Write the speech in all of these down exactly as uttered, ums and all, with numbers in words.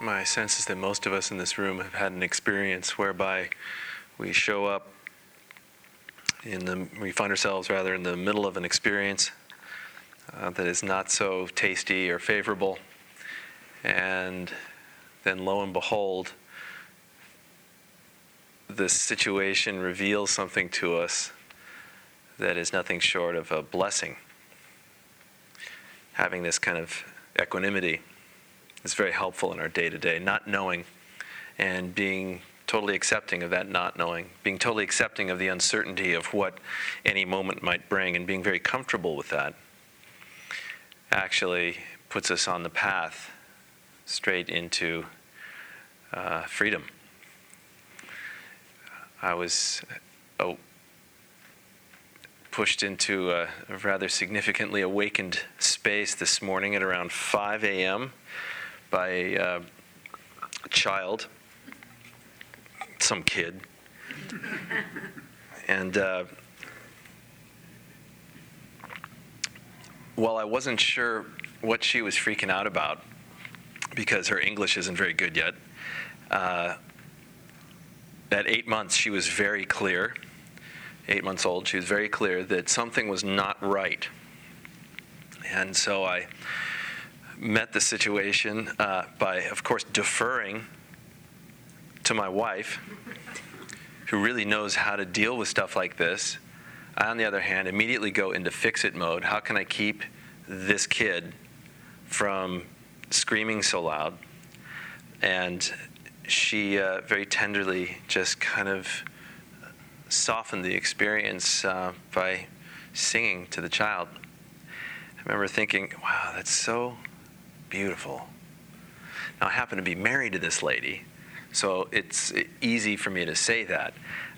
My sense is that most of us in this room have had an experience whereby we show up in the, we find ourselves rather in the middle of an experience uh, that is not so tasty or favorable, and then lo and behold, the situation reveals something to us that is nothing short of a blessing. Having this kind of equanimity is very helpful in our day-to-day, not knowing and being totally accepting of that not knowing, being totally accepting of the uncertainty of what any moment might bring, and being very comfortable with that actually puts us on the path straight into uh, freedom. I was oh, pushed into a, a rather significantly awakened space this morning at around five a.m. by a uh, child, some kid, and uh, while I wasn't sure what she was freaking out about, because her English isn't very good yet, uh, at eight months she was very clear, eight months old, she was very clear that something was not right. And so I met the situation uh, by, of course, deferring to my wife, who really knows how to deal with stuff like this. I, on the other hand, immediately go into fix-it mode. How can I keep this kid from screaming so loud? And she uh, very tenderly just kind of softened the experience uh, by singing to the child. I remember thinking, wow, that's so beautiful. Now, I happen to be married to this lady, so it's easy for me to say that,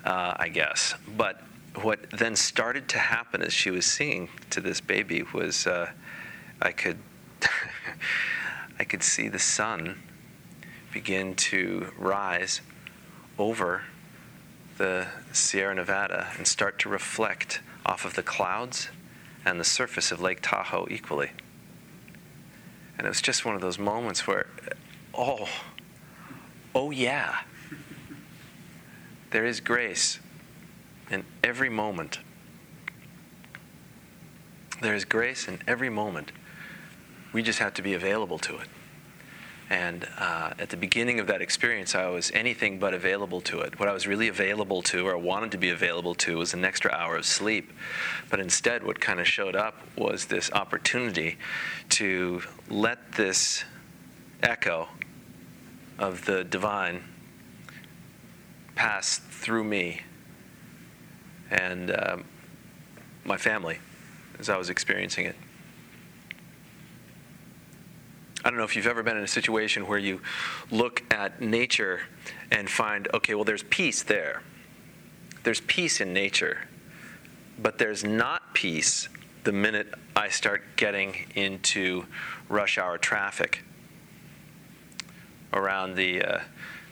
uh, I guess. But what then started to happen as she was singing to this baby was uh, I could... I could see the sun begin to rise over the Sierra Nevada and start to reflect off of the clouds and the surface of Lake Tahoe equally. And it was just one of those moments where, oh, oh yeah, there is grace in every moment. There is grace in every moment. We just have to be available to it. And uh, at the beginning of that experience, I was anything but available to it. What I was really available to, or wanted to be available to, was an extra hour of sleep. But instead, what kind of showed up was this opportunity to let this echo of the divine pass through me and uh, my family as I was experiencing it. I don't know if you've ever been in a situation where you look at nature and find, okay, well, there's peace there. There's peace in nature, but there's not peace the minute I start getting into rush hour traffic around the uh,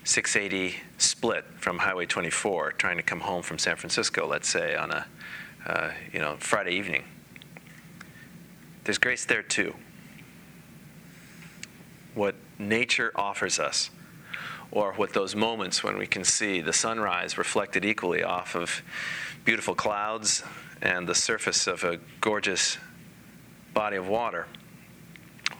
six eighty split from Highway twenty-four, trying to come home from San Francisco, let's say, on a uh, you know Friday evening. There's grace there too. What nature offers us, or what those moments when we can see the sunrise reflected equally off of beautiful clouds and the surface of a gorgeous body of water,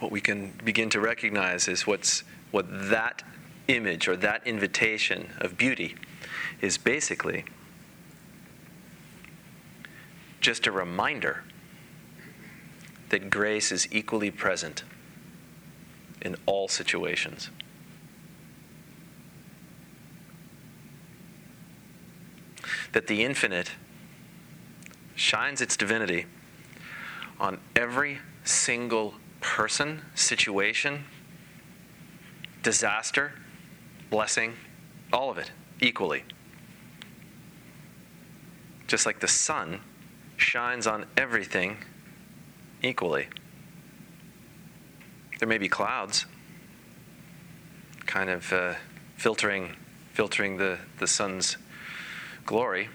what we can begin to recognize is what's what that image or that invitation of beauty is basically just a reminder that grace is equally present in all situations. That the infinite shines its divinity on every single person, situation, disaster, blessing, all of it equally. Just like the sun shines on everything equally. There may be clouds kind of uh, filtering filtering the, the sun's glory,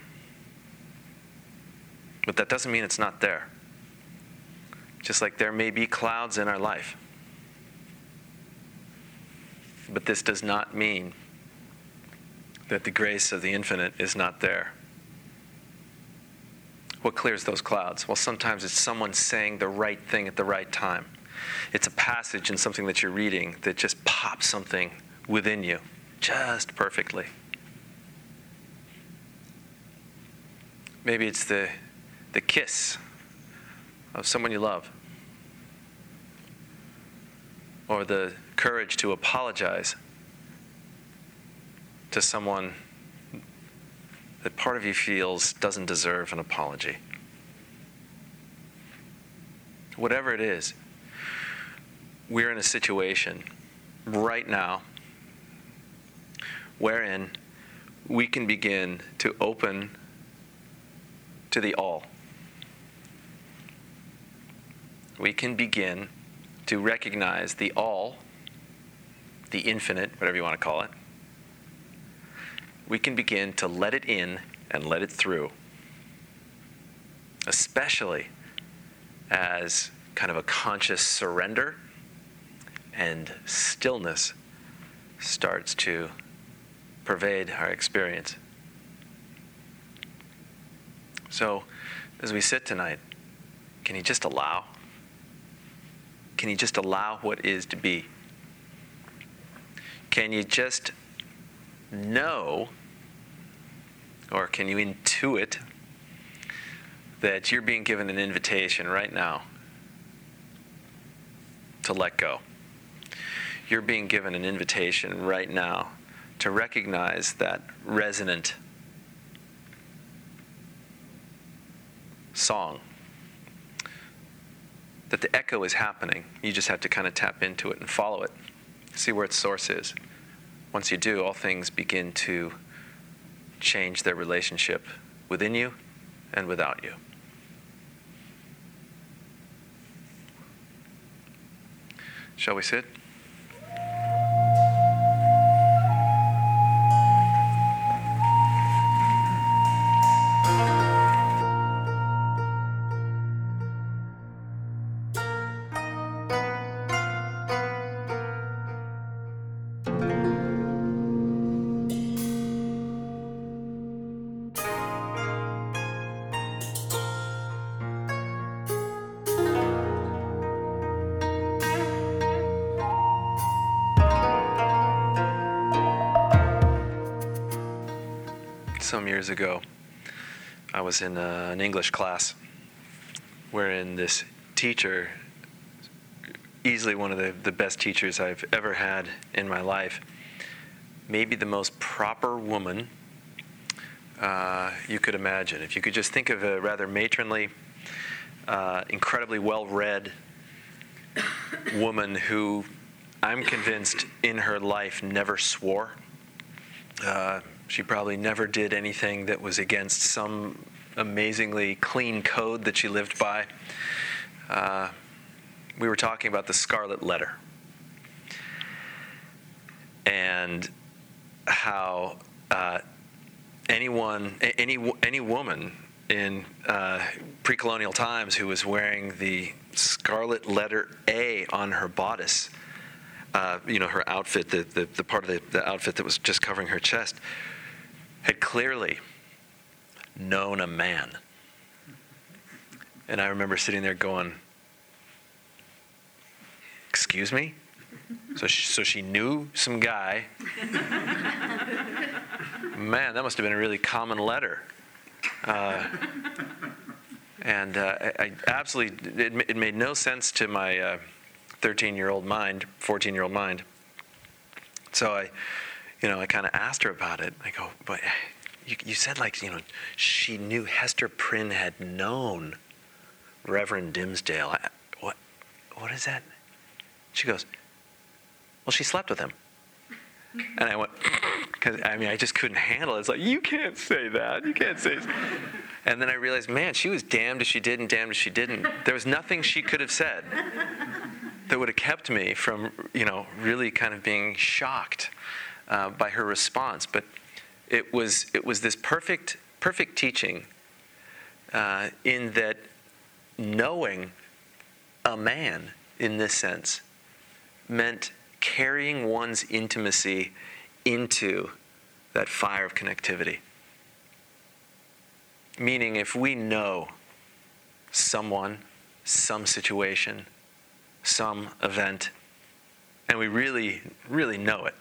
but that doesn't mean it's not there. Just like there may be clouds in our life, but this does not mean that the grace of the infinite is not there. What clears those clouds? Well, sometimes it's someone saying the right thing at the right time. It's a passage in something that you're reading that just pops something within you just perfectly. Maybe it's the the kiss of someone you love, or the courage to apologize to someone that part of you feels doesn't deserve an apology. Whatever it is, we're in a situation right now wherein we can begin to open to the all. We can begin to recognize the all, the infinite, whatever you want to call it. We can begin to let it in and let it through, especially as kind of a conscious surrender and stillness starts to pervade our experience. So, as we sit tonight, can you just allow? Can you just allow what is to be? Can you just know, or can you intuit that you're being given an invitation right now to let go? You're being given an invitation right now to recognize that resonant song, that the echo is happening. You just have to kind of tap into it and follow it, see where its source is. Once you do, all things begin to change their relationship within you and without you. Shall we sit? Some years ago, I was in a, an English class wherein this teacher, easily one of the, the best teachers I've ever had in my life, maybe the most proper woman uh, you could imagine. If you could just think of a rather matronly, uh, incredibly well-read woman who I'm convinced in her life never swore. Uh, She probably never did anything that was against some amazingly clean code that she lived by. Uh, we were talking about the Scarlet Letter and how uh, anyone, any any woman in uh, pre-colonial times who was wearing the Scarlet Letter A on her bodice, uh, you know, her outfit, the, the, the part of the, the outfit that was just covering her chest, had clearly known a man. And I remember sitting there going, excuse me? So she, so she knew some guy. Man, that must have been a really common letter. Uh, and uh, I, I absolutely, it, it made no sense to my uh, thirteen-year-old mind, fourteen-year-old mind. So I... You know, I kind of asked her about it. I go, but you, you said like, you know, she knew, Hester Prynne had known Reverend Dimmesdale. I, what, what is that? She goes, well, she slept with him. And I went, because I mean, I just couldn't handle it. It's like, you can't say that. You can't say that. And then I realized, man, she was damned if she did and damned if she didn't. There was nothing she could have said that would have kept me from, you know, really kind of being shocked uh, by her response. But it was it was this perfect perfect teaching uh, in that knowing a man in this sense meant carrying one's intimacy into that fire of connectivity. Meaning, if we know someone, some situation, some event, and we really, really know it,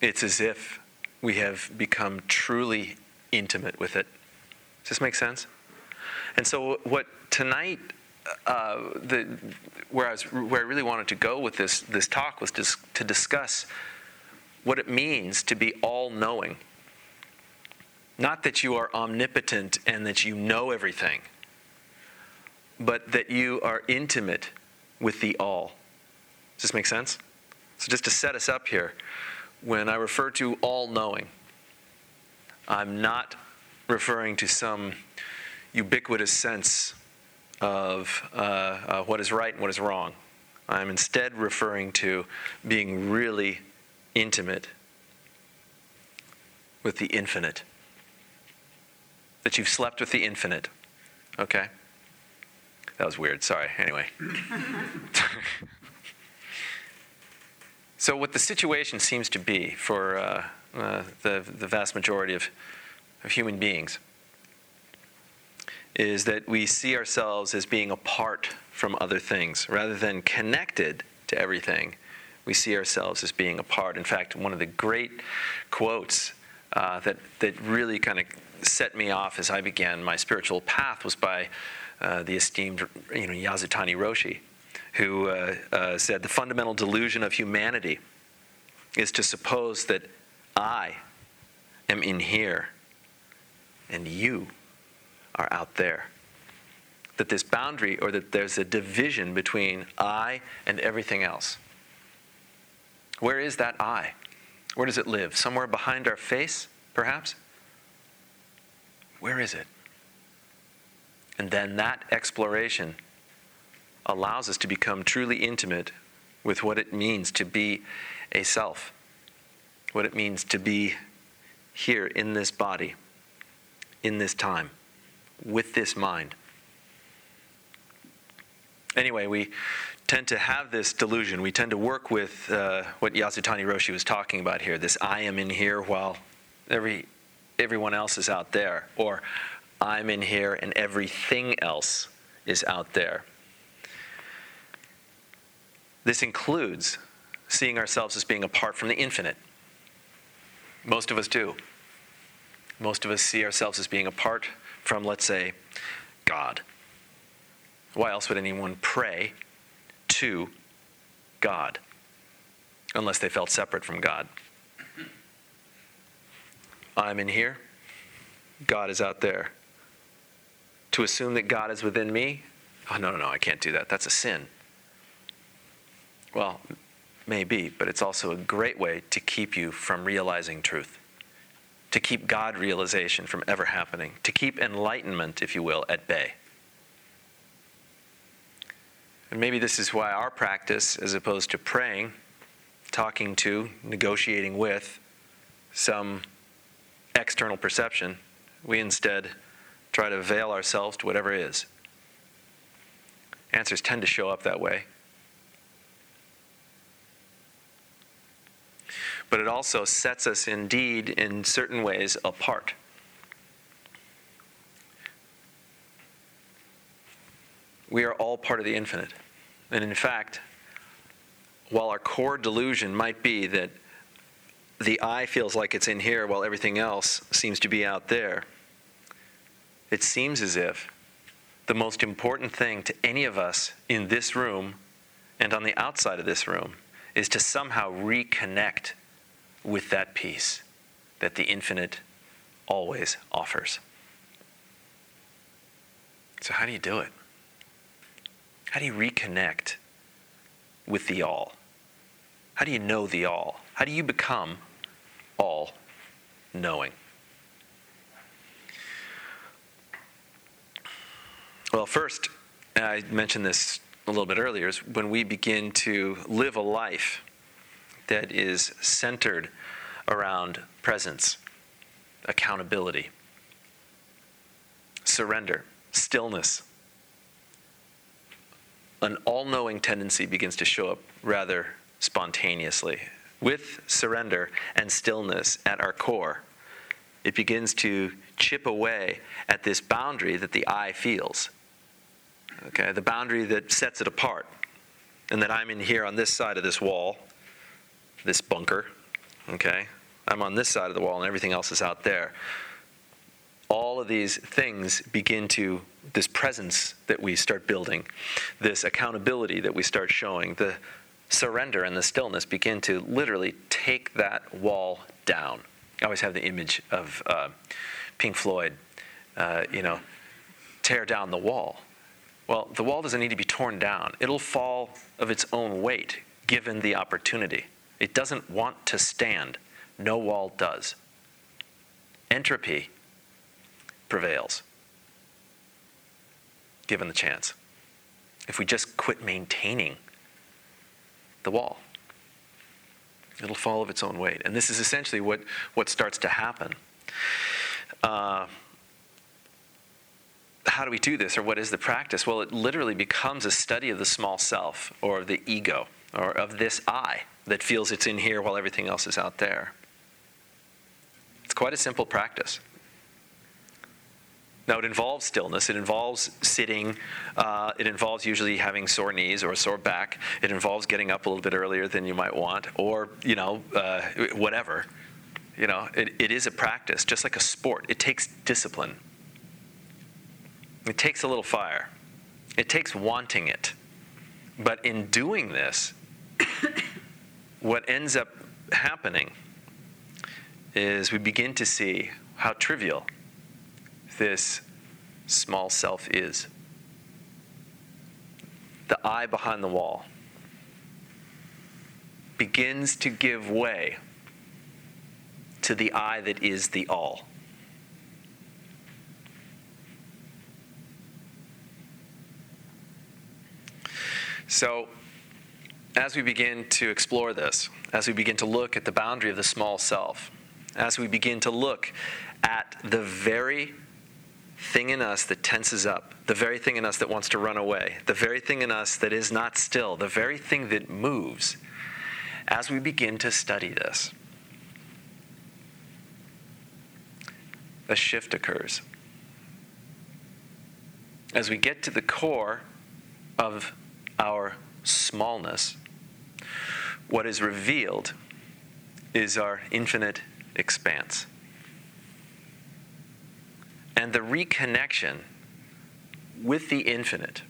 it's as if we have become truly intimate with it. Does this make sense? And so what tonight... Uh, the, where I was, where I really wanted to go with this this talk was just to discuss what it means to be all-knowing. Not that you are omnipotent and that you know everything, but that you are intimate with the all. Does this make sense? So just to set us up here, when I refer to all-knowing, I'm not referring to some ubiquitous sense of uh, uh, what is right and what is wrong. I'm instead referring to being really intimate with the infinite. That you've slept with the infinite. Okay? That was weird. Sorry. Anyway. So what the situation seems to be for uh, uh, the, the vast majority of, of human beings is that we see ourselves as being apart from other things. Rather than connected to everything, we see ourselves as being apart. In fact, one of the great quotes uh, that, that really kind of set me off as I began my spiritual path was by uh, the esteemed you know, Yasutani Roshi, who uh, uh, said, "The fundamental delusion of humanity is to suppose that I am in here and you are out there. That this boundary, or that there's a division between I and everything else. Where is that I? Where does it live? Somewhere behind our face, perhaps? Where is it?" And then that exploration allows us to become truly intimate with what it means to be a self, what it means to be here in this body, in this time, with this mind. Anyway, we tend to have this delusion. We tend to work with uh, what Yasutani Roshi was talking about here, this I am in here while every everyone else is out there, or I'm in here and everything else is out there. This includes seeing ourselves as being apart from the infinite. Most of us do. Most of us see ourselves as being apart from, let's say, God. Why else would anyone pray to God unless they felt separate from God? I'm in here. God is out there. To assume that God is within me? Oh, no, no, no, I can't do that. That's a sin. Well, maybe, but it's also a great way to keep you from realizing truth. To keep God realization from ever happening, to keep enlightenment, if you will, at bay. And maybe this is why our practice, as opposed to praying, talking to, negotiating with some external perception, we instead try to veil ourselves to whatever is. Answers tend to show up that way. But it also sets us indeed in certain ways apart. We are all part of the infinite. And in fact, while our core delusion might be that the I feels like it's in here while everything else seems to be out there, it seems as if the most important thing to any of us in this room and on the outside of this room is to somehow reconnect with that peace, that the infinite always offers. So how do you do it? How do you reconnect with the all? How do you know the all? How do you become all knowing? Well, first, and I mentioned this a little bit earlier, is when we begin to live a life that is centered around presence, accountability, surrender, stillness, an all-knowing tendency begins to show up rather spontaneously. With surrender and stillness at our core, it begins to chip away at this boundary that the I feels. Okay, the boundary that sets it apart, and that I'm in here on this side of this wall, this bunker. Okay, I'm on this side of the wall, and everything else is out there. All of these things begin to, this presence that we start building, this accountability that we start showing, the surrender and the stillness begin to literally take that wall down. I always have the image of uh, Pink Floyd, uh, you know, tear down the wall. Well, the wall doesn't need to be torn down. It'll fall of its own weight, given the opportunity. It doesn't want to stand. No wall does. Entropy prevails, given the chance. If we just quit maintaining the wall, it'll fall of its own weight. And this is essentially what, what starts to happen. Uh, how do we do this, or what is the practice? Well, it literally becomes a study of the small self, or the ego, or of this I that feels it's in here while everything else is out there. It's quite a simple practice. Now, it involves stillness, it involves sitting, uh, it involves usually having sore knees or a sore back, it involves getting up a little bit earlier than you might want, or, you know, uh, whatever. You know, it, it is a practice, just like a sport. It takes discipline. It takes a little fire. It takes wanting it. But in doing this, what ends up happening is we begin to see how trivial this small self is. The I behind the wall begins to give way to the I that is the all. So, as we begin to explore this, as we begin to look at the boundary of the small self, as we begin to look at the very thing in us that tenses up, the very thing in us that wants to run away, the very thing in us that is not still, the very thing that moves, as we begin to study this, a shift occurs. As we get to the core of our smallness, what is revealed is our infinite expanse. And the reconnection with the infinite,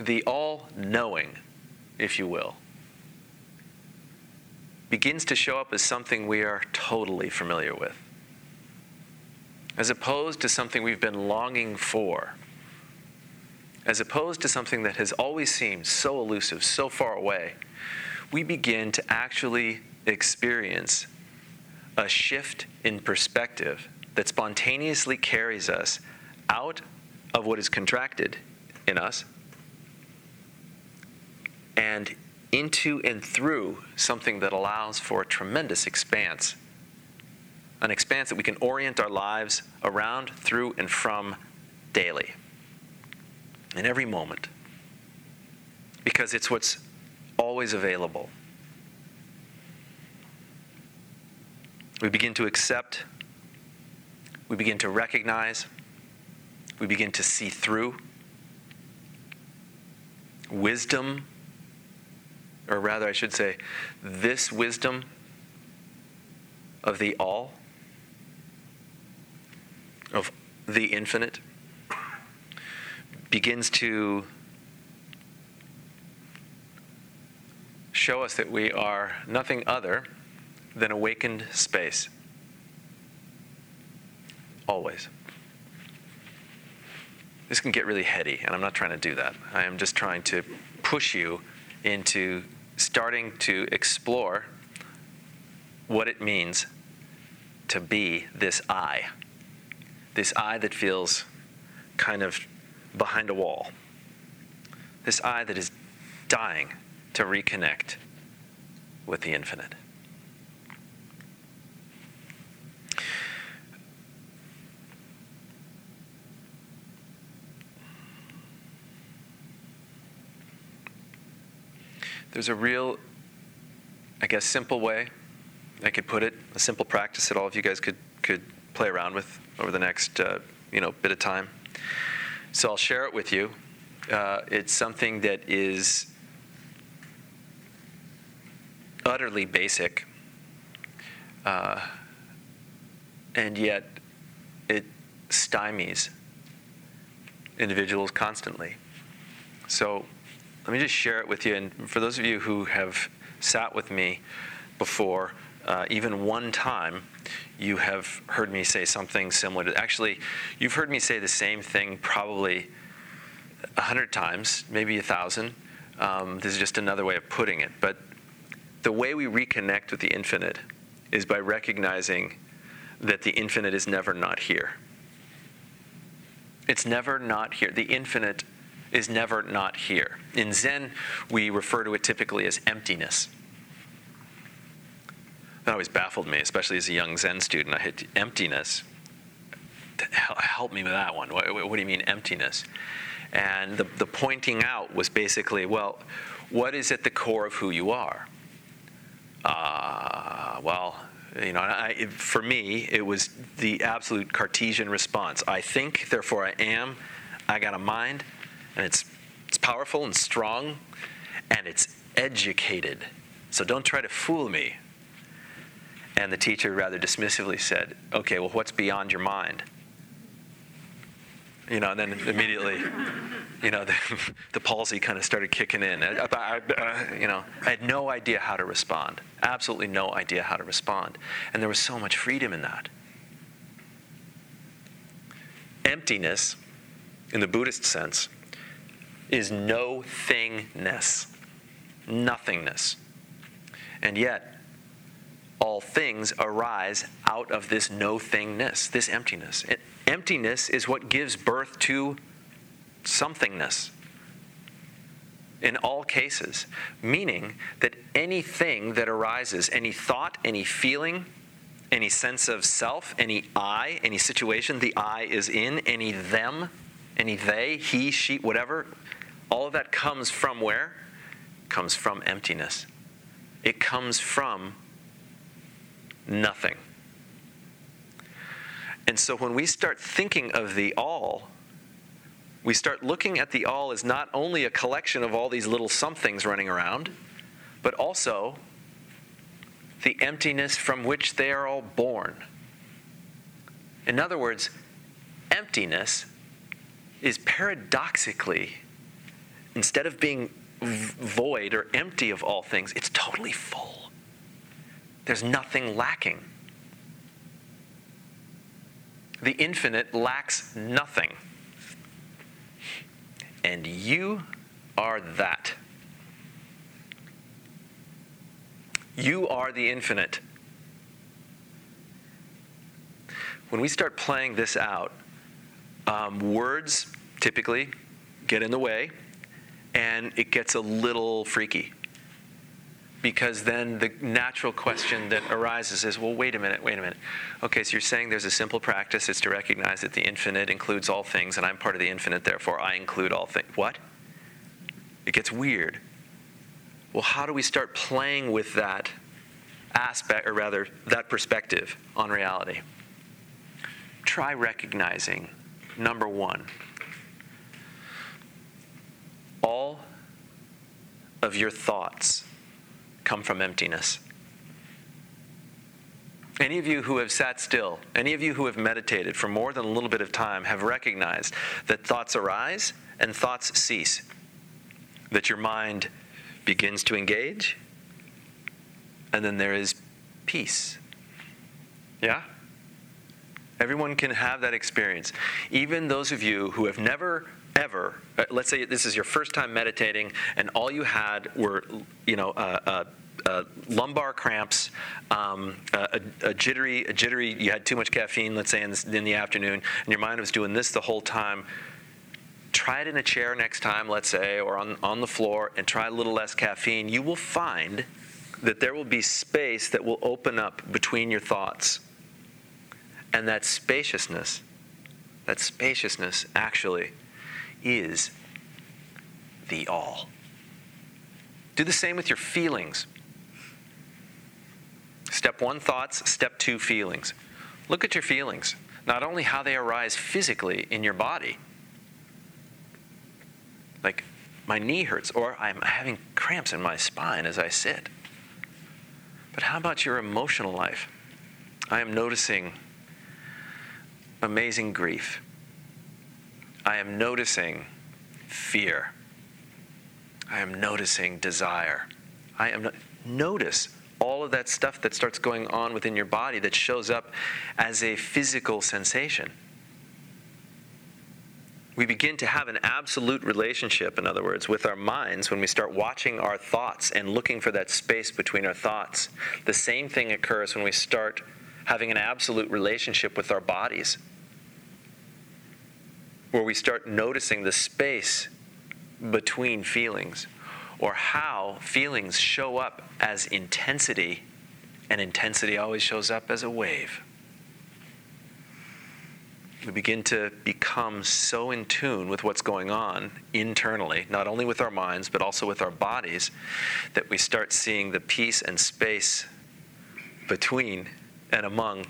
the all-knowing, if you will, begins to show up as something we are totally familiar with, as opposed to something we've been longing for, as opposed to something that has always seemed so elusive, so far away. We begin to actually experience a shift in perspective that spontaneously carries us out of what is contracted in us and into and through something that allows for a tremendous expanse, an expanse that we can orient our lives around, through, and from daily, in every moment, because it's what's always available. We begin to accept, we begin to recognize, we begin to see through. Wisdom, or rather I should say, this wisdom of the all, of the infinite, begins to show us that we are nothing other than awakened space. always. This can get really heady, and I'm not trying to do that. I am just trying to push you into starting to explore what it means to be this I, this I that feels kind of behind a wall, this I that is dying to reconnect with the infinite. There's a real, I guess, simple way I could put it, a simple practice that all of you guys could could play around with over the next uh, you know bit of time. So I'll share it with you. Uh, it's something that is utterly basic, uh, and yet it stymies individuals constantly. So let me just share it with you. And for those of you who have sat with me before, uh, even one time, you have heard me say something similar to, actually, you've heard me say the same thing probably a hundred times, maybe a thousand. Um, this is just another way of putting it. But the way we reconnect with the infinite is by recognizing that the infinite is never not here. It's never not here. The infinite is never not here. In Zen, we refer to it typically as emptiness. That always baffled me, especially as a young Zen student. I hit emptiness. Help me with that one. What, what do you mean emptiness? And the, the pointing out was basically, well, what is at the core of who you are? Uh, well, you know, I, it, for me, it was the absolute Cartesian response. I think, therefore I am. I got a mind. And it's it's powerful and strong, and it's educated. So don't try to fool me. And the teacher rather dismissively said, okay, well, what's beyond your mind? You know, and then immediately, you know, the, the palsy kind of started kicking in. I, I, I, you know, I had no idea how to respond. Absolutely no idea how to respond. And there was so much freedom in that. Emptiness, in the Buddhist sense, is no thingness, nothingness. And yet, all things arise out of this no thingness, this emptiness. It, emptiness is what gives birth to somethingness in all cases, meaning that anything that arises, any thought, any feeling, any sense of self, any I, any situation the I is in, any them, any they, he, she, whatever, all of that comes from where? Comes from emptiness. It comes from nothing. And so when we start thinking of the all, we start looking at the all as not only a collection of all these little somethings running around, but also the emptiness from which they are all born. In other words, emptiness is paradoxically, instead of being v- void or empty of all things, it's totally full. There's nothing lacking. The infinite lacks nothing. And you are that. You are the infinite. When we start playing this out, Um, words typically get in the way, and it gets a little freaky, because then the natural question that arises is, well, wait a minute, wait a minute. Okay, so you're saying there's a simple practice. It's to recognize that the infinite includes all things, and I'm part of the infinite, therefore I include all things. What? It gets weird. Well, how do we start playing with that aspect, or rather, that perspective on reality? Try recognizing, number one, all of your thoughts come from emptiness. Any of you who have sat still, any of you who have meditated for more than a little bit of time have recognized that thoughts arise and thoughts cease, that your mind begins to engage, and then there is peace. Yeah? Everyone can have that experience. Even those of you who have never, ever, let's say this is your first time meditating and all you had were, you know, uh, uh, uh, lumbar cramps, um, a, a jittery, a jittery, you had too much caffeine, let's say, in, this, in the afternoon, and your mind was doing this the whole time. Try it in a chair next time, let's say, or on, on the floor, and try a little less caffeine. You will find that there will be space that will open up between your thoughts. And that spaciousness, that spaciousness actually is the all. Do the same with your feelings. Step one, thoughts. Step two, feelings. Look at your feelings, not only how they arise physically in your body, like my knee hurts or I'm having cramps in my spine as I sit. But how about your emotional life? I am noticing amazing grief. I am noticing fear. I am noticing desire. I am no- notice all of that stuff that starts going on within your body that shows up as a physical sensation. We begin to have an absolute relationship, in other words, with our minds when we start watching our thoughts and looking for that space between our thoughts. The same thing occurs when we start having an absolute relationship with our bodies, where we start noticing the space between feelings, or how feelings show up as intensity, and intensity always shows up as a wave. We begin to become so in tune with what's going on internally, not only with our minds, but also with our bodies, that we start seeing the peace and space between and among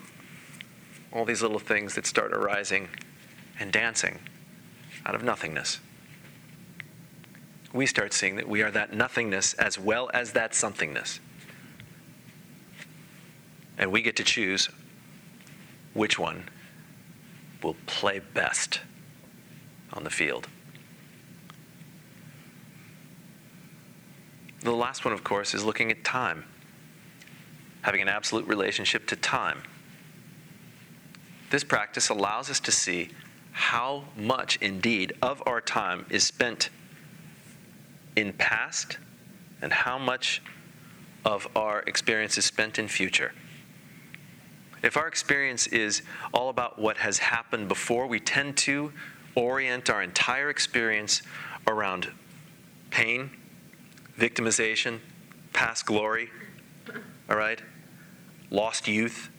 all these little things that start arising and dancing out of nothingness. We start seeing that we are that nothingness as well as that somethingness. And we get to choose which one will play best on the field. The last one, of course, is looking at time, having an absolute relationship to time. This practice allows us to see how much, indeed, of our time is spent in past and how much of our experience is spent in future. If our experience is all about what has happened before, we tend to orient our entire experience around pain, victimization, past glory, all right, lost youth.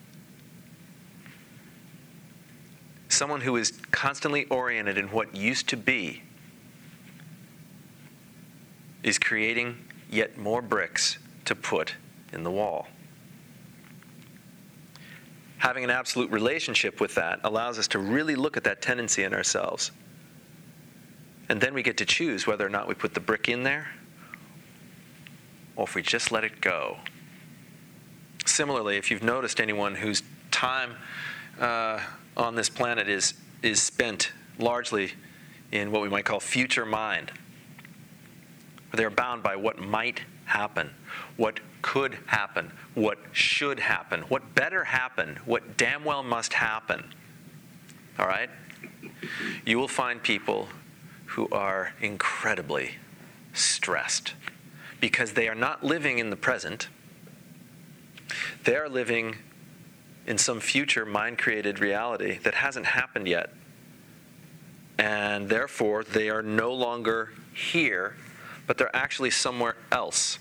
Someone who is constantly oriented in what used to be is creating yet more bricks to put in the wall. Having an absolute relationship with that allows us to really look at that tendency in ourselves. And then we get to choose whether or not we put the brick in there or if we just let it go. Similarly, if you've noticed anyone whose time uh, on this planet is is spent largely in what we might call future mind, where they're bound by what might happen, what could happen, what should happen, what better happen, what damn well must happen, all right? You will find people who are incredibly stressed because they are not living in the present. They are living in some future mind-created reality that hasn't happened yet. And therefore, they are no longer here, but they're actually somewhere else.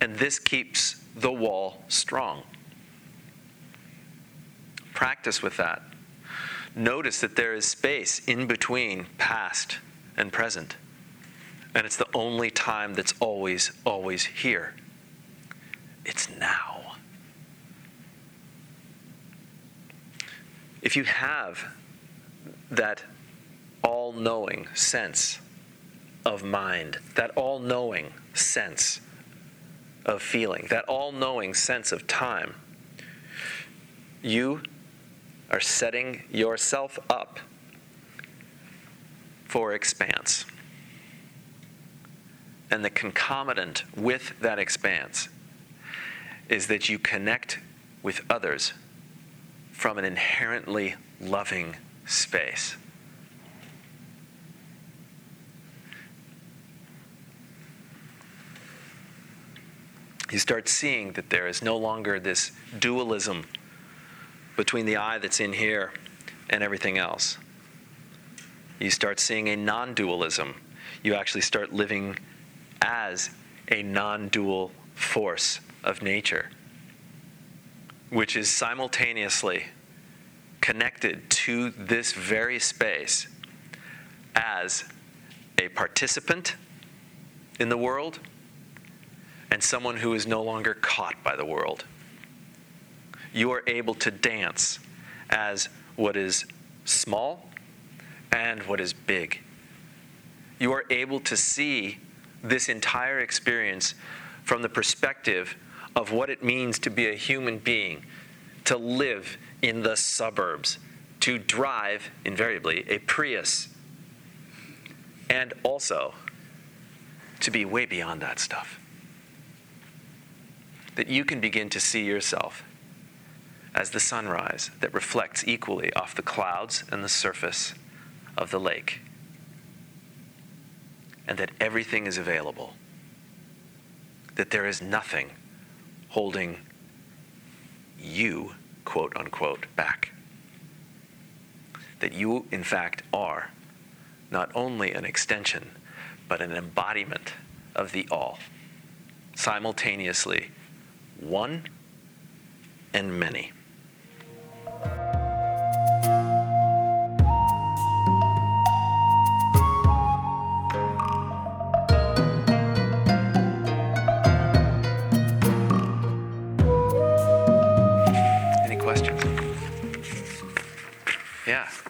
And this keeps the wall strong. Practice with that. Notice that there is space in between past and present. And it's the only time that's always, always here. It's now. If you have that all-knowing sense of mind, that all-knowing sense of feeling, that all-knowing sense of time, you are setting yourself up for expanse. And the concomitant with that expanse is that you connect with others from an inherently loving space. You start seeing that there is no longer this dualism between the I that's in here and everything else. You start seeing a non-dualism. You actually start living as a non-dual force of nature, which is simultaneously connected to this very space as a participant in the world and someone who is no longer caught by the world. You are able to dance as what is small and what is big. You are able to see this entire experience from the perspective of what it means to be a human being, to live in the suburbs, to drive, invariably, a Prius, and also to be way beyond that stuff. That you can begin to see yourself as the sunrise that reflects equally off the clouds and the surface of the lake, and that everything is available, that there is nothing holding you, quote unquote, back, that you, in fact, are not only an extension, but an embodiment of the all, simultaneously one and many.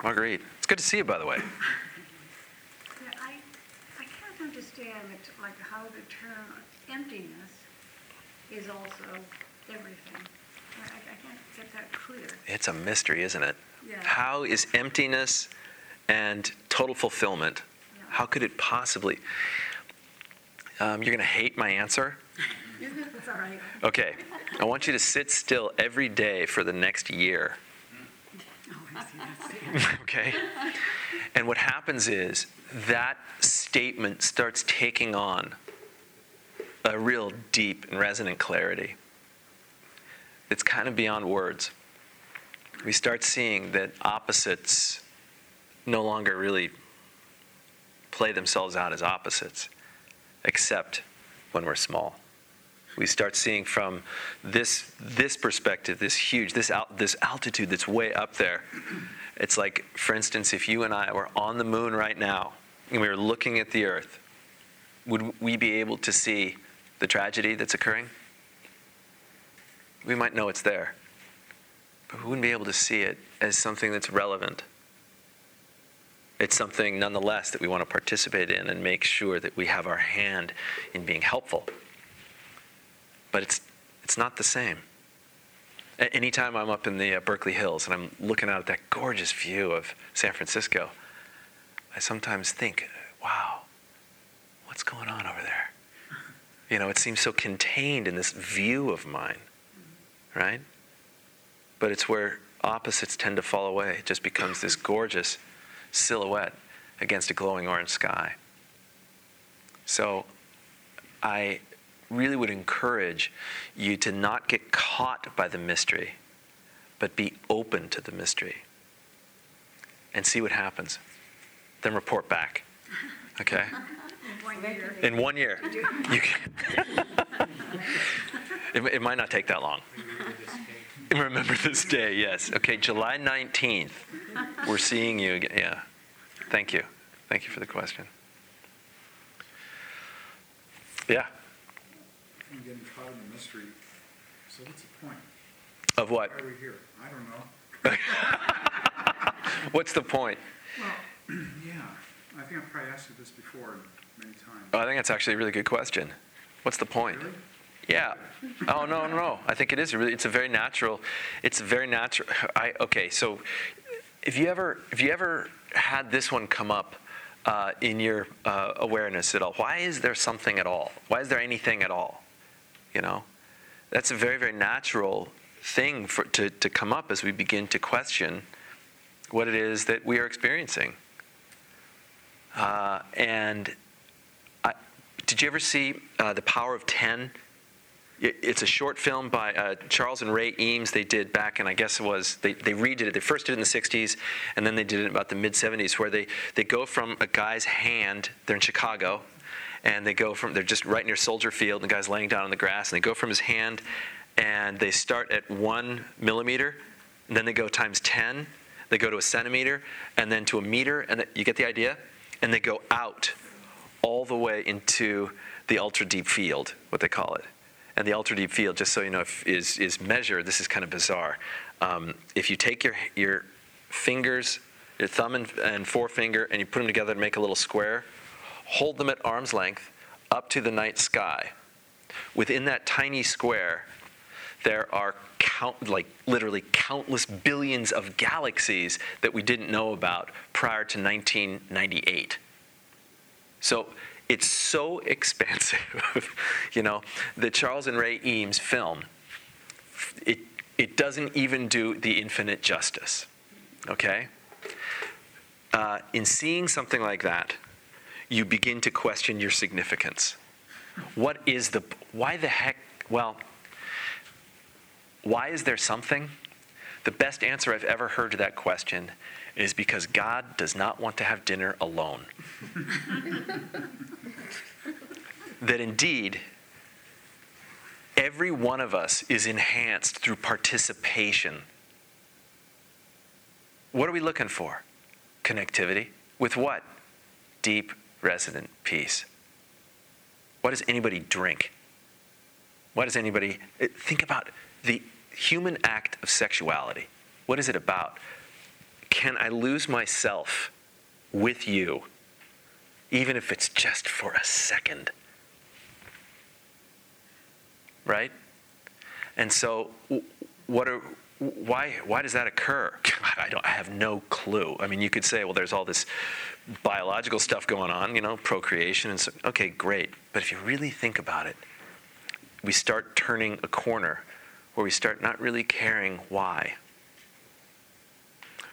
Marguerite, it's good to see you, by the way. Yeah, I, I can't understand it, like how the term emptiness is also everything. I, I can't get that clear. It's a mystery, isn't it? Yeah. How is emptiness and total fulfillment? Yeah. How could it possibly? Um, you're going to hate my answer. It's all right. Okay, I want you to sit still every day for the next year. Okay? And what happens is that statement starts taking on a real deep and resonant clarity. It's kind of beyond words. We start seeing that opposites no longer really play themselves out as opposites, except when we're small. We start seeing from this this perspective, this huge, this out, this altitude that's way up there. It's like, for instance, if you and I were on the moon right now and we were looking at the Earth, would we be able to see the tragedy that's occurring? We might know it's there, but we wouldn't be able to see it as something that's relevant. It's something, nonetheless, that we want to participate in and make sure that we have our hand in being helpful. But it's it's not the same. A- anytime I'm up in the uh, Berkeley Hills and I'm looking out at that gorgeous view of San Francisco, I sometimes think, wow, what's going on over there? You know, it seems so contained in this view of mine, right? But it's where opposites tend to fall away. It just becomes this gorgeous silhouette against a glowing orange sky. So I really would encourage you to not get caught by the mystery, but be open to the mystery and see what happens. Then report back, okay? In one year. In one year. You can. it, it might not take that long. Remember this day. Remember this day, yes. Okay, July nineteenth, we're seeing you again. Yeah, thank you. Thank you for the question. Yeah. Getting caught in the mystery. So what's the point? Of what? Why are we here? I don't know. What's the point? Well, yeah. I think I've probably asked you this before many times. Oh, I think that's actually a really good question. What's the point? Really? Yeah. Oh no, no, no. I think it is really it's a very natural it's very natural I okay, so if you ever if you ever had this one come up uh, in your uh, awareness at all, why is there something at all? Why is there anything at all? You know, that's a very, very natural thing for, to, to come up as we begin to question what it is that we are experiencing. Uh, and I, did you ever see uh, The Power of Ten? It, it's a short film by uh, Charles and Ray Eames. They did back, and I guess it was, they, they redid it. They first did it in the sixties, and then they did it about the mid-seventies, where they, they go from a guy's hand, they're in Chicago, and they go from, they're just right near Soldier Field, and the guy's laying down on the grass, and they go from his hand, and they start at one millimeter, and then they go times ten, they go to a centimeter, and then to a meter, and th- you get the idea? And they go out all the way into the ultra-deep field, what they call it. And the ultra-deep field, just so you know, if, is is measured. This is kind of bizarre. Um, if you take your your fingers, your thumb and, and forefinger, and you put them together to make a little square, hold them at arm's length up to the night sky. Within that tiny square, there are count, like literally countless billions of galaxies that we didn't know about prior to nineteen ninety-eight. So it's so expansive, you know, the Charles and Ray Eames film, it it doesn't even do the infinite justice, okay? Uh, in seeing something like that, you begin to question your significance. What is the, why the heck, well, why is there something? The best answer I've ever heard to that question is because God does not want to have dinner alone. That indeed, every one of us is enhanced through participation. What are we looking for? Connectivity. With what? Deep, resonant peace. Why does anybody drink? Why does anybody... Think about the human act of sexuality. What is it about? Can I lose myself with you, even if it's just for a second? Right? And so, what are, why why does that occur? I don't I have no clue. I mean, you could say, well, there's all this biological stuff going on, you know, procreation and so. Okay, great. But if you really think about it, we start turning a corner where we start not really caring why.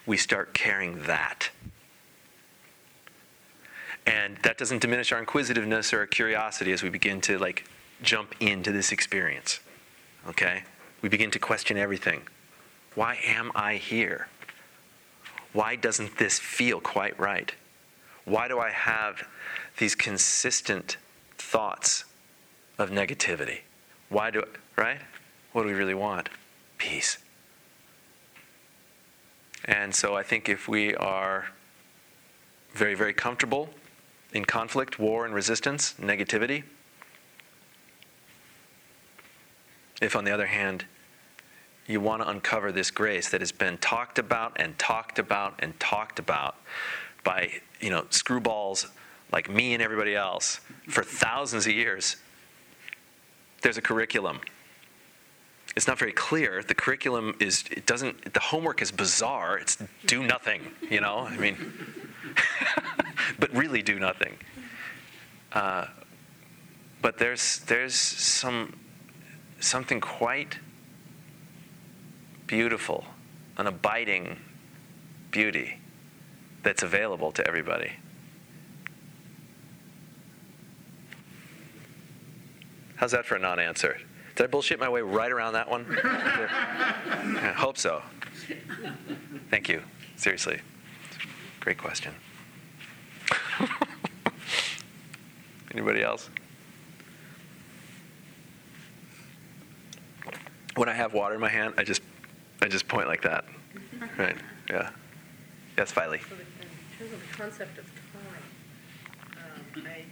We start caring that. And that doesn't diminish our inquisitiveness or our curiosity as we begin to, like, jump into this experience, okay? We begin to question everything. Why am I here? Why doesn't this feel quite right? Why do I have these consistent thoughts of negativity? Why do, right? What do we really want? Peace. And so I think if we are very, very comfortable in conflict, war, and resistance, negativity, if, on the other hand, you want to uncover this grace that has been talked about and talked about and talked about by, you know, screwballs like me and everybody else for thousands of years, there's a curriculum. It's not very clear. The curriculum is, it doesn't, the homework is bizarre. It's do nothing, you know? I mean, but really do nothing. Uh, but there's there's some something quite beautiful, an abiding beauty that's available to everybody. How's that for a non-answer? Did I bullshit my way right around that one? I hope so. Thank you. Seriously. Great question. Anybody else? When I have water in my hand, I just I just point like that. Right. Yeah. Yes, Filey. So in terms of the concept of time, um, I,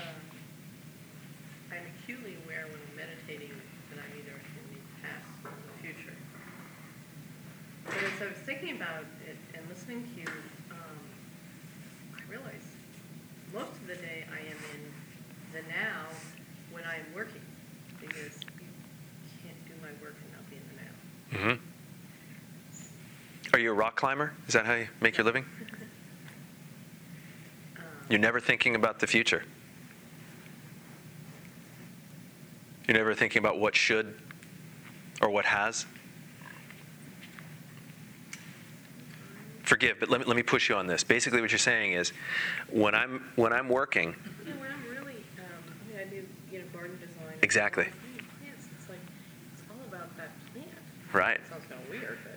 uh, I'm acutely aware when I'm meditating that I'm either in the past or the future. But as I was thinking about it and listening to you, um, I realized most of the day I am in the now when I'm working, because you can't do my work and not be in the now. Mm-hmm. Are you a rock climber? Is that how you make your living? um, You're never thinking about the future. You're never thinking about what should or what has. forgive, but let me, let me push you on this. Basically what you're saying is, when I'm when I'm working... You know, when I'm really... Um, I, mean, I do, you know, garden design. Exactly. Plants, it's like, it's all about that plant. Right. Sounds kind of weird, but...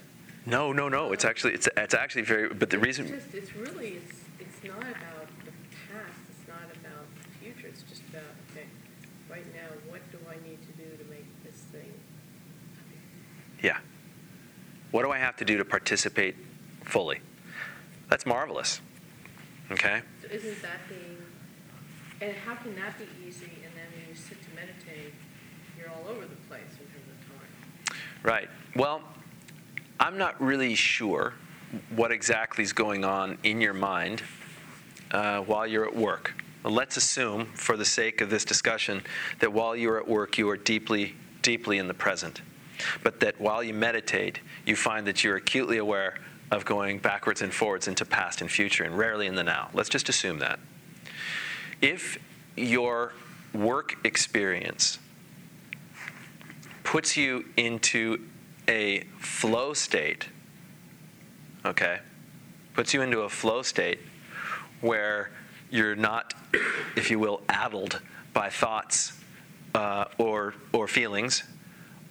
No, no, no. It's actually, it's it's actually very... But the it's reason... Just, it's really, it's, it's not about the past. It's not about the future. It's just about, okay, right now, what do I need to do to make this thing... Yeah. What do I have to do to participate fully? That's marvelous. Okay? So isn't that the... And how can that be easy? And then when you sit to meditate, you're all over the place in terms of time. Right. Well, I'm not really sure what exactly is going on in your mind uh, while you're at work. Well, let's assume, for the sake of this discussion, that while you're at work, you are deeply, deeply in the present. But that while you meditate, you find that you're acutely aware of going backwards and forwards into past and future, and rarely in the now. Let's just assume that. If your work experience puts you into a flow state, okay, puts you into a flow state where you're not, if you will, addled by thoughts uh, or or feelings,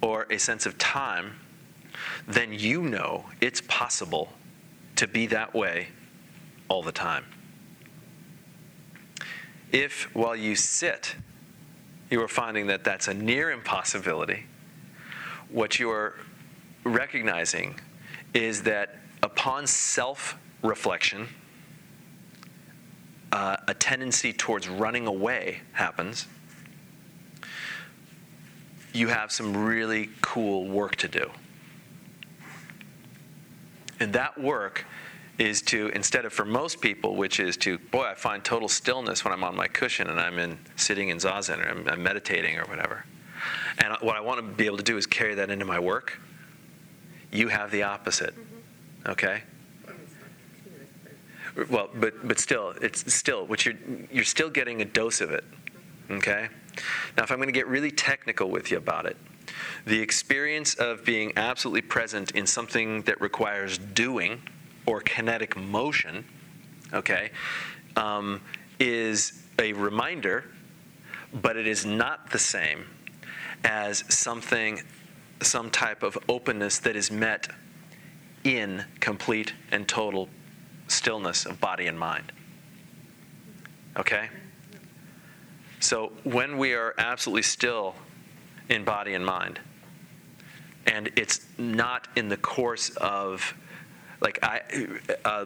or a sense of time, then you know it's possible to be that way all the time. If while you sit, you are finding that that's a near impossibility, what you're recognizing is that upon self-reflection, uh, a tendency towards running away happens. You have some really cool work to do. And that work is to, instead of for most people, which is to, boy, I find total stillness when I'm on my cushion and I'm in sitting in Zazen or I'm, I'm meditating or whatever. And what I want to be able to do is carry that into my work. You have the opposite, mm-hmm. Okay? Well, but but still, it's still, which you're you're still getting a dose of it, okay? Now, if I'm going to get really technical with you about it, the experience of being absolutely present in something that requires doing or kinetic motion, okay, um, is a reminder, but it is not the same as something, some type of openness that is met in complete and total stillness of body and mind. Okay? So when we are absolutely still in body and mind, and it's not in the course of, like I... Uh,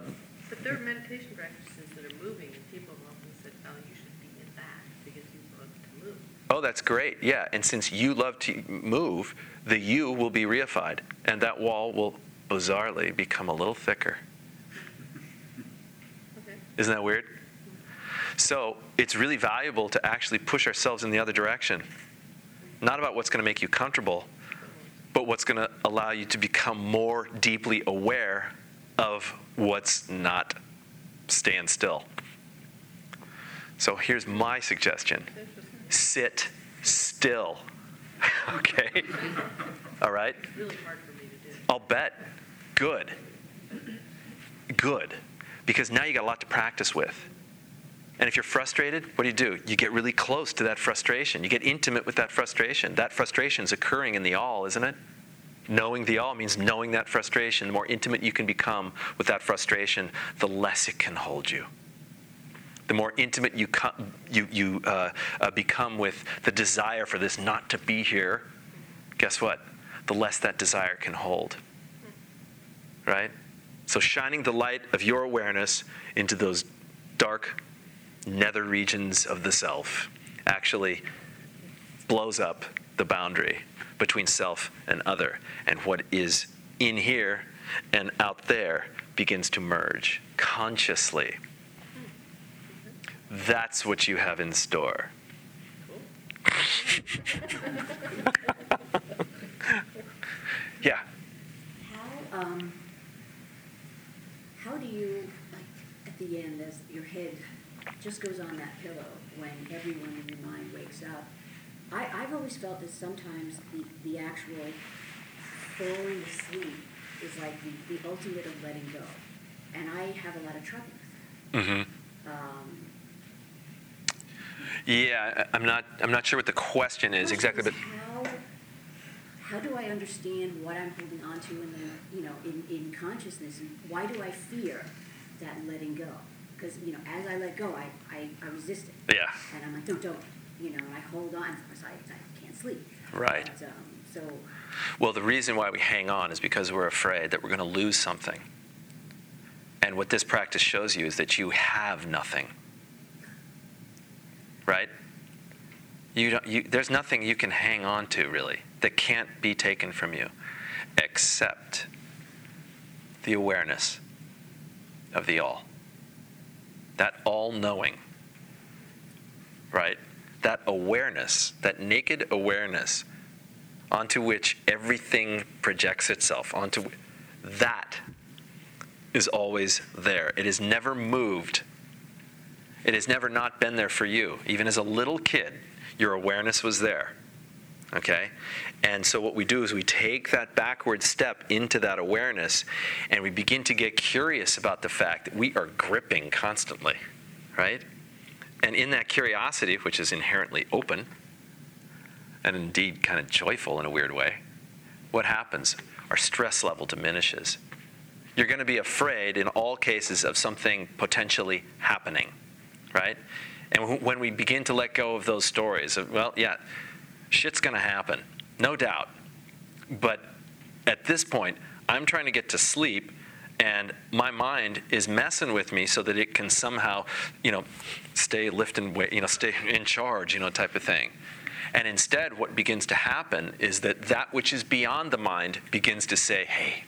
but there are meditation practices that are moving, and people have often said, oh, you should be in that because you love to move. Oh, that's great, yeah. And since you love to move, the you will be reified, and that wall will bizarrely become a little thicker. Okay. Isn't that weird? So it's really valuable to actually push ourselves in the other direction. Not about what's going to make you comfortable, but what's going to allow you to become more deeply aware of what's not stand still. So here's my suggestion. Sit still. Okay? All right? It's really hard for me to do. I'll bet. Good. Good. Because now you got a lot to practice with. And if you're frustrated, what do you do? You get really close to that frustration. You get intimate with that frustration. That frustration is occurring in the all, isn't it? Knowing the all means knowing that frustration. The more intimate you can become with that frustration, the less it can hold you. The more intimate you com- you, you uh, uh, become with the desire for this not to be here, guess what? The less that desire can hold. Right? So shining the light of your awareness into those dark nether regions of the self actually blows up the boundary between self and other, and what is in here and out there begins to merge consciously. That's what you have in store. Yeah. How um, how do you, like, at the end, as your head just goes on that pillow when everyone in your mind wakes up. I, I've always felt that sometimes the, the actual falling asleep is like the, the ultimate of letting go. have a lot of trouble with. Mm-hmm. Um, yeah, I'm not. I'm not sure what the question is exactly, but how, how do I understand what I'm holding on to in the, you know, in, in consciousness, and why do I fear that letting go? Because, you know, as I let go, I, I, I resist it. Yeah. And I'm like, don't, don't. You know, and I hold on, so I, I can't sleep. Right. But, um, so. Well, the reason why we hang on is because we're afraid that we're going to lose something. And what this practice shows you is that you have nothing. Right? You don't. You, there's nothing you can hang on to, really, that can't be taken from you, except the awareness of the all. That all-knowing, right? That awareness, that naked awareness onto which everything projects itself, onto that is always there. It is never moved. It has never not been there for you. Even as a little kid, your awareness was there, okay? And so what we do is we take that backward step into that awareness, and we begin to get curious about the fact that we are gripping constantly, right? And in that curiosity, which is inherently open, and indeed kind of joyful in a weird way, what happens? Our stress level diminishes. You're going to be afraid in all cases of something potentially happening, right? And when we begin to let go of those stories, of, well, yeah, shit's going to happen. No doubt. But at this point, I'm trying to get to sleep, and my mind is messing with me so that it can somehow, you know, stay lift and wait, you know, stay in charge, you know, type of thing. And instead, what begins to happen is that that which is beyond the mind begins to say, hey,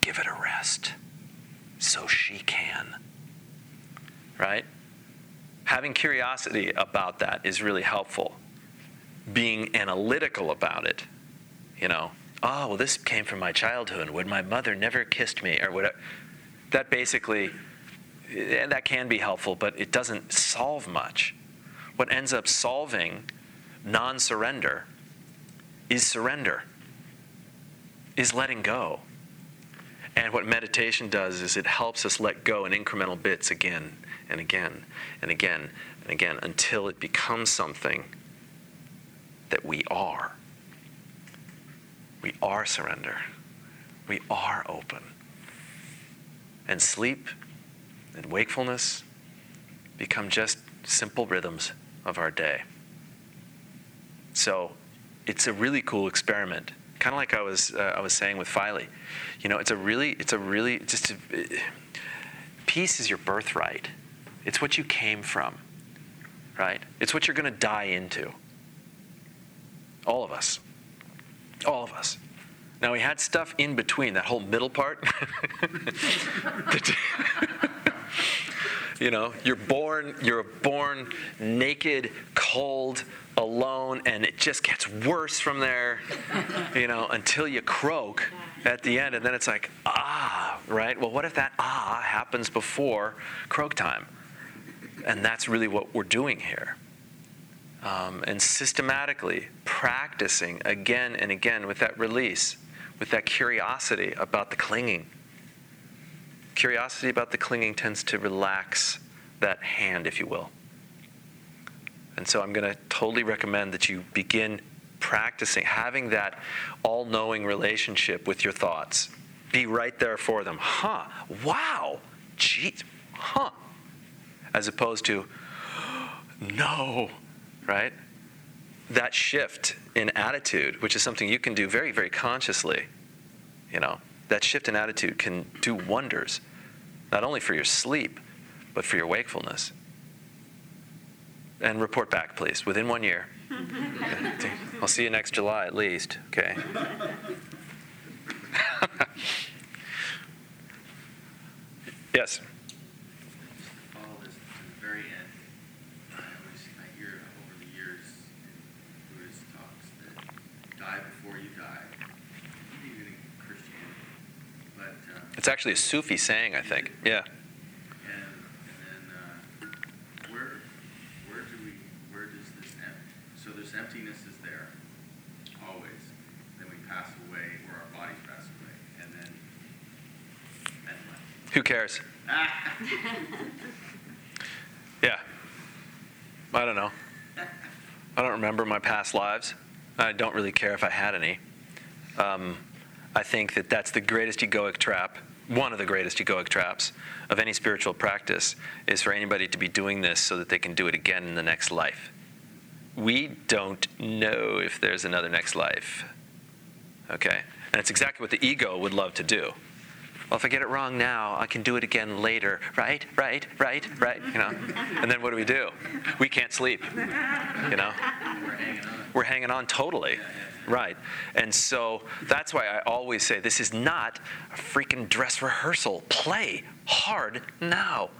give it a rest so she can, right? Having curiosity about that is really helpful. Being analytical about it, you know, oh, well, this came from my childhood when my mother never kissed me or whatever. That basically, and that can be helpful, but it doesn't solve much. What ends up solving non-surrender is surrender, is letting go. And what meditation does is it helps us let go in incremental bits again and again and again and again until it becomes something that we are. We are surrender. We are open. And sleep and wakefulness become just simple rhythms of our day. So it's a really cool experiment. Kind of like I was uh, I was saying with Filey. You know, it's a really, it's a really, just, a, peace is your birthright. It's what you came from, right? It's what you're going to die into. All of us. All of us. Now, we had stuff in between, that whole middle part. You know, you're born, you're born naked, cold, alone, and it just gets worse from there, you know, until you croak at the end, and then it's like, ah, right? Well, what if that ah happens before croak time? And that's really what we're doing here. Um, and systematically practicing again and again with that release, with that curiosity about the clinging. Curiosity about the clinging tends to relax that hand, if you will. And so I'm going to totally recommend that you begin practicing, having that all-knowing relationship with your thoughts. Be right there for them. Huh, wow, geez, huh. As opposed to, no. Right? That shift in attitude, which is something you can do very, very consciously, you know, that shift in attitude can do wonders, not only for your sleep, but for your wakefulness. And report back, please, within one year. I'll see you next July at least, okay? Yes? It's actually a Sufi saying, I think. Yeah. And, and then uh, where, where do we, where does this end? So this emptiness is there, always. Then we pass away, or our bodies pass away, and then, and Who cares? Yeah. I don't know. I don't remember my past lives. I don't really care if I had any. Um, I think that that's the greatest egoic trap, one of the greatest egoic traps of any spiritual practice, is for anybody to be doing this so that they can do it again in the next life. We don't know if there's another next life. Okay? And it's exactly what the ego would love to do. Well, if I get it wrong now, I can do it again later. Right, right, right, right, you know? And then what do we do? We can't sleep, you know? We're hanging on. We're hanging on totally. Right. And so that's why I always say this is not a freaking dress rehearsal. Play hard now.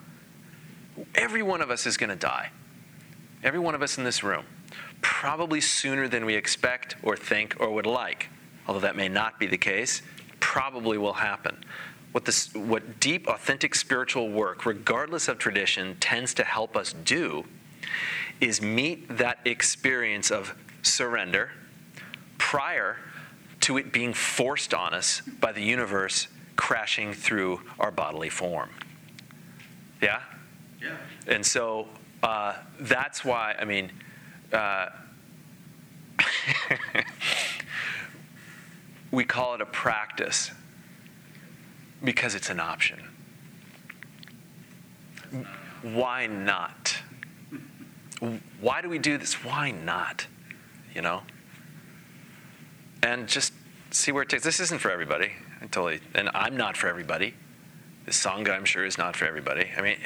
Every one of us is going to die. Every one of us in this room. Probably sooner than we expect or think or would like. Although that may not be the case, probably will happen. What this, what deep, authentic spiritual work, regardless of tradition, tends to help us do is meet that experience of surrender prior to it being forced on us by the universe crashing through our bodily form. Yeah? Yeah. And so uh, that's why, I mean, uh, we call it a practice because it's an option. Why not? Why do we do this? Why not? You know? And just see where it takes. This isn't for everybody. I totally, and I'm not for everybody. The Sangha, I'm sure, is not for everybody. I mean,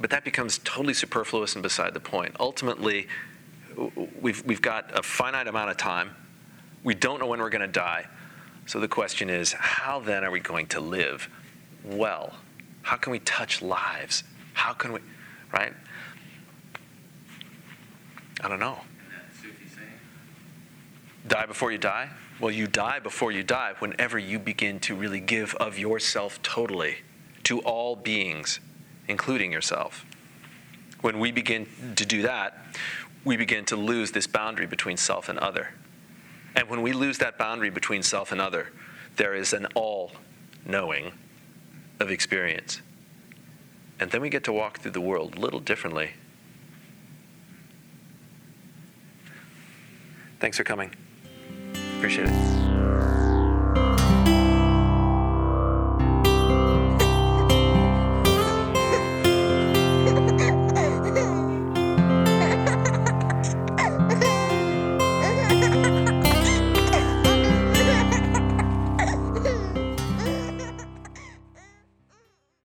but that becomes totally superfluous and beside the point. Ultimately, we've we've got a finite amount of time. We don't know when we're going to die. So the question is, how then are we going to live well? How can we touch lives? How can we, right? I don't know. Die before you die? Well, you die before you die whenever you begin to really give of yourself totally to all beings, including yourself. When we begin to do that, we begin to lose this boundary between self and other. And when we lose that boundary between self and other, there is an all-knowing of experience. And then we get to walk through the world a little differently. Thanks for coming. Appreciate it.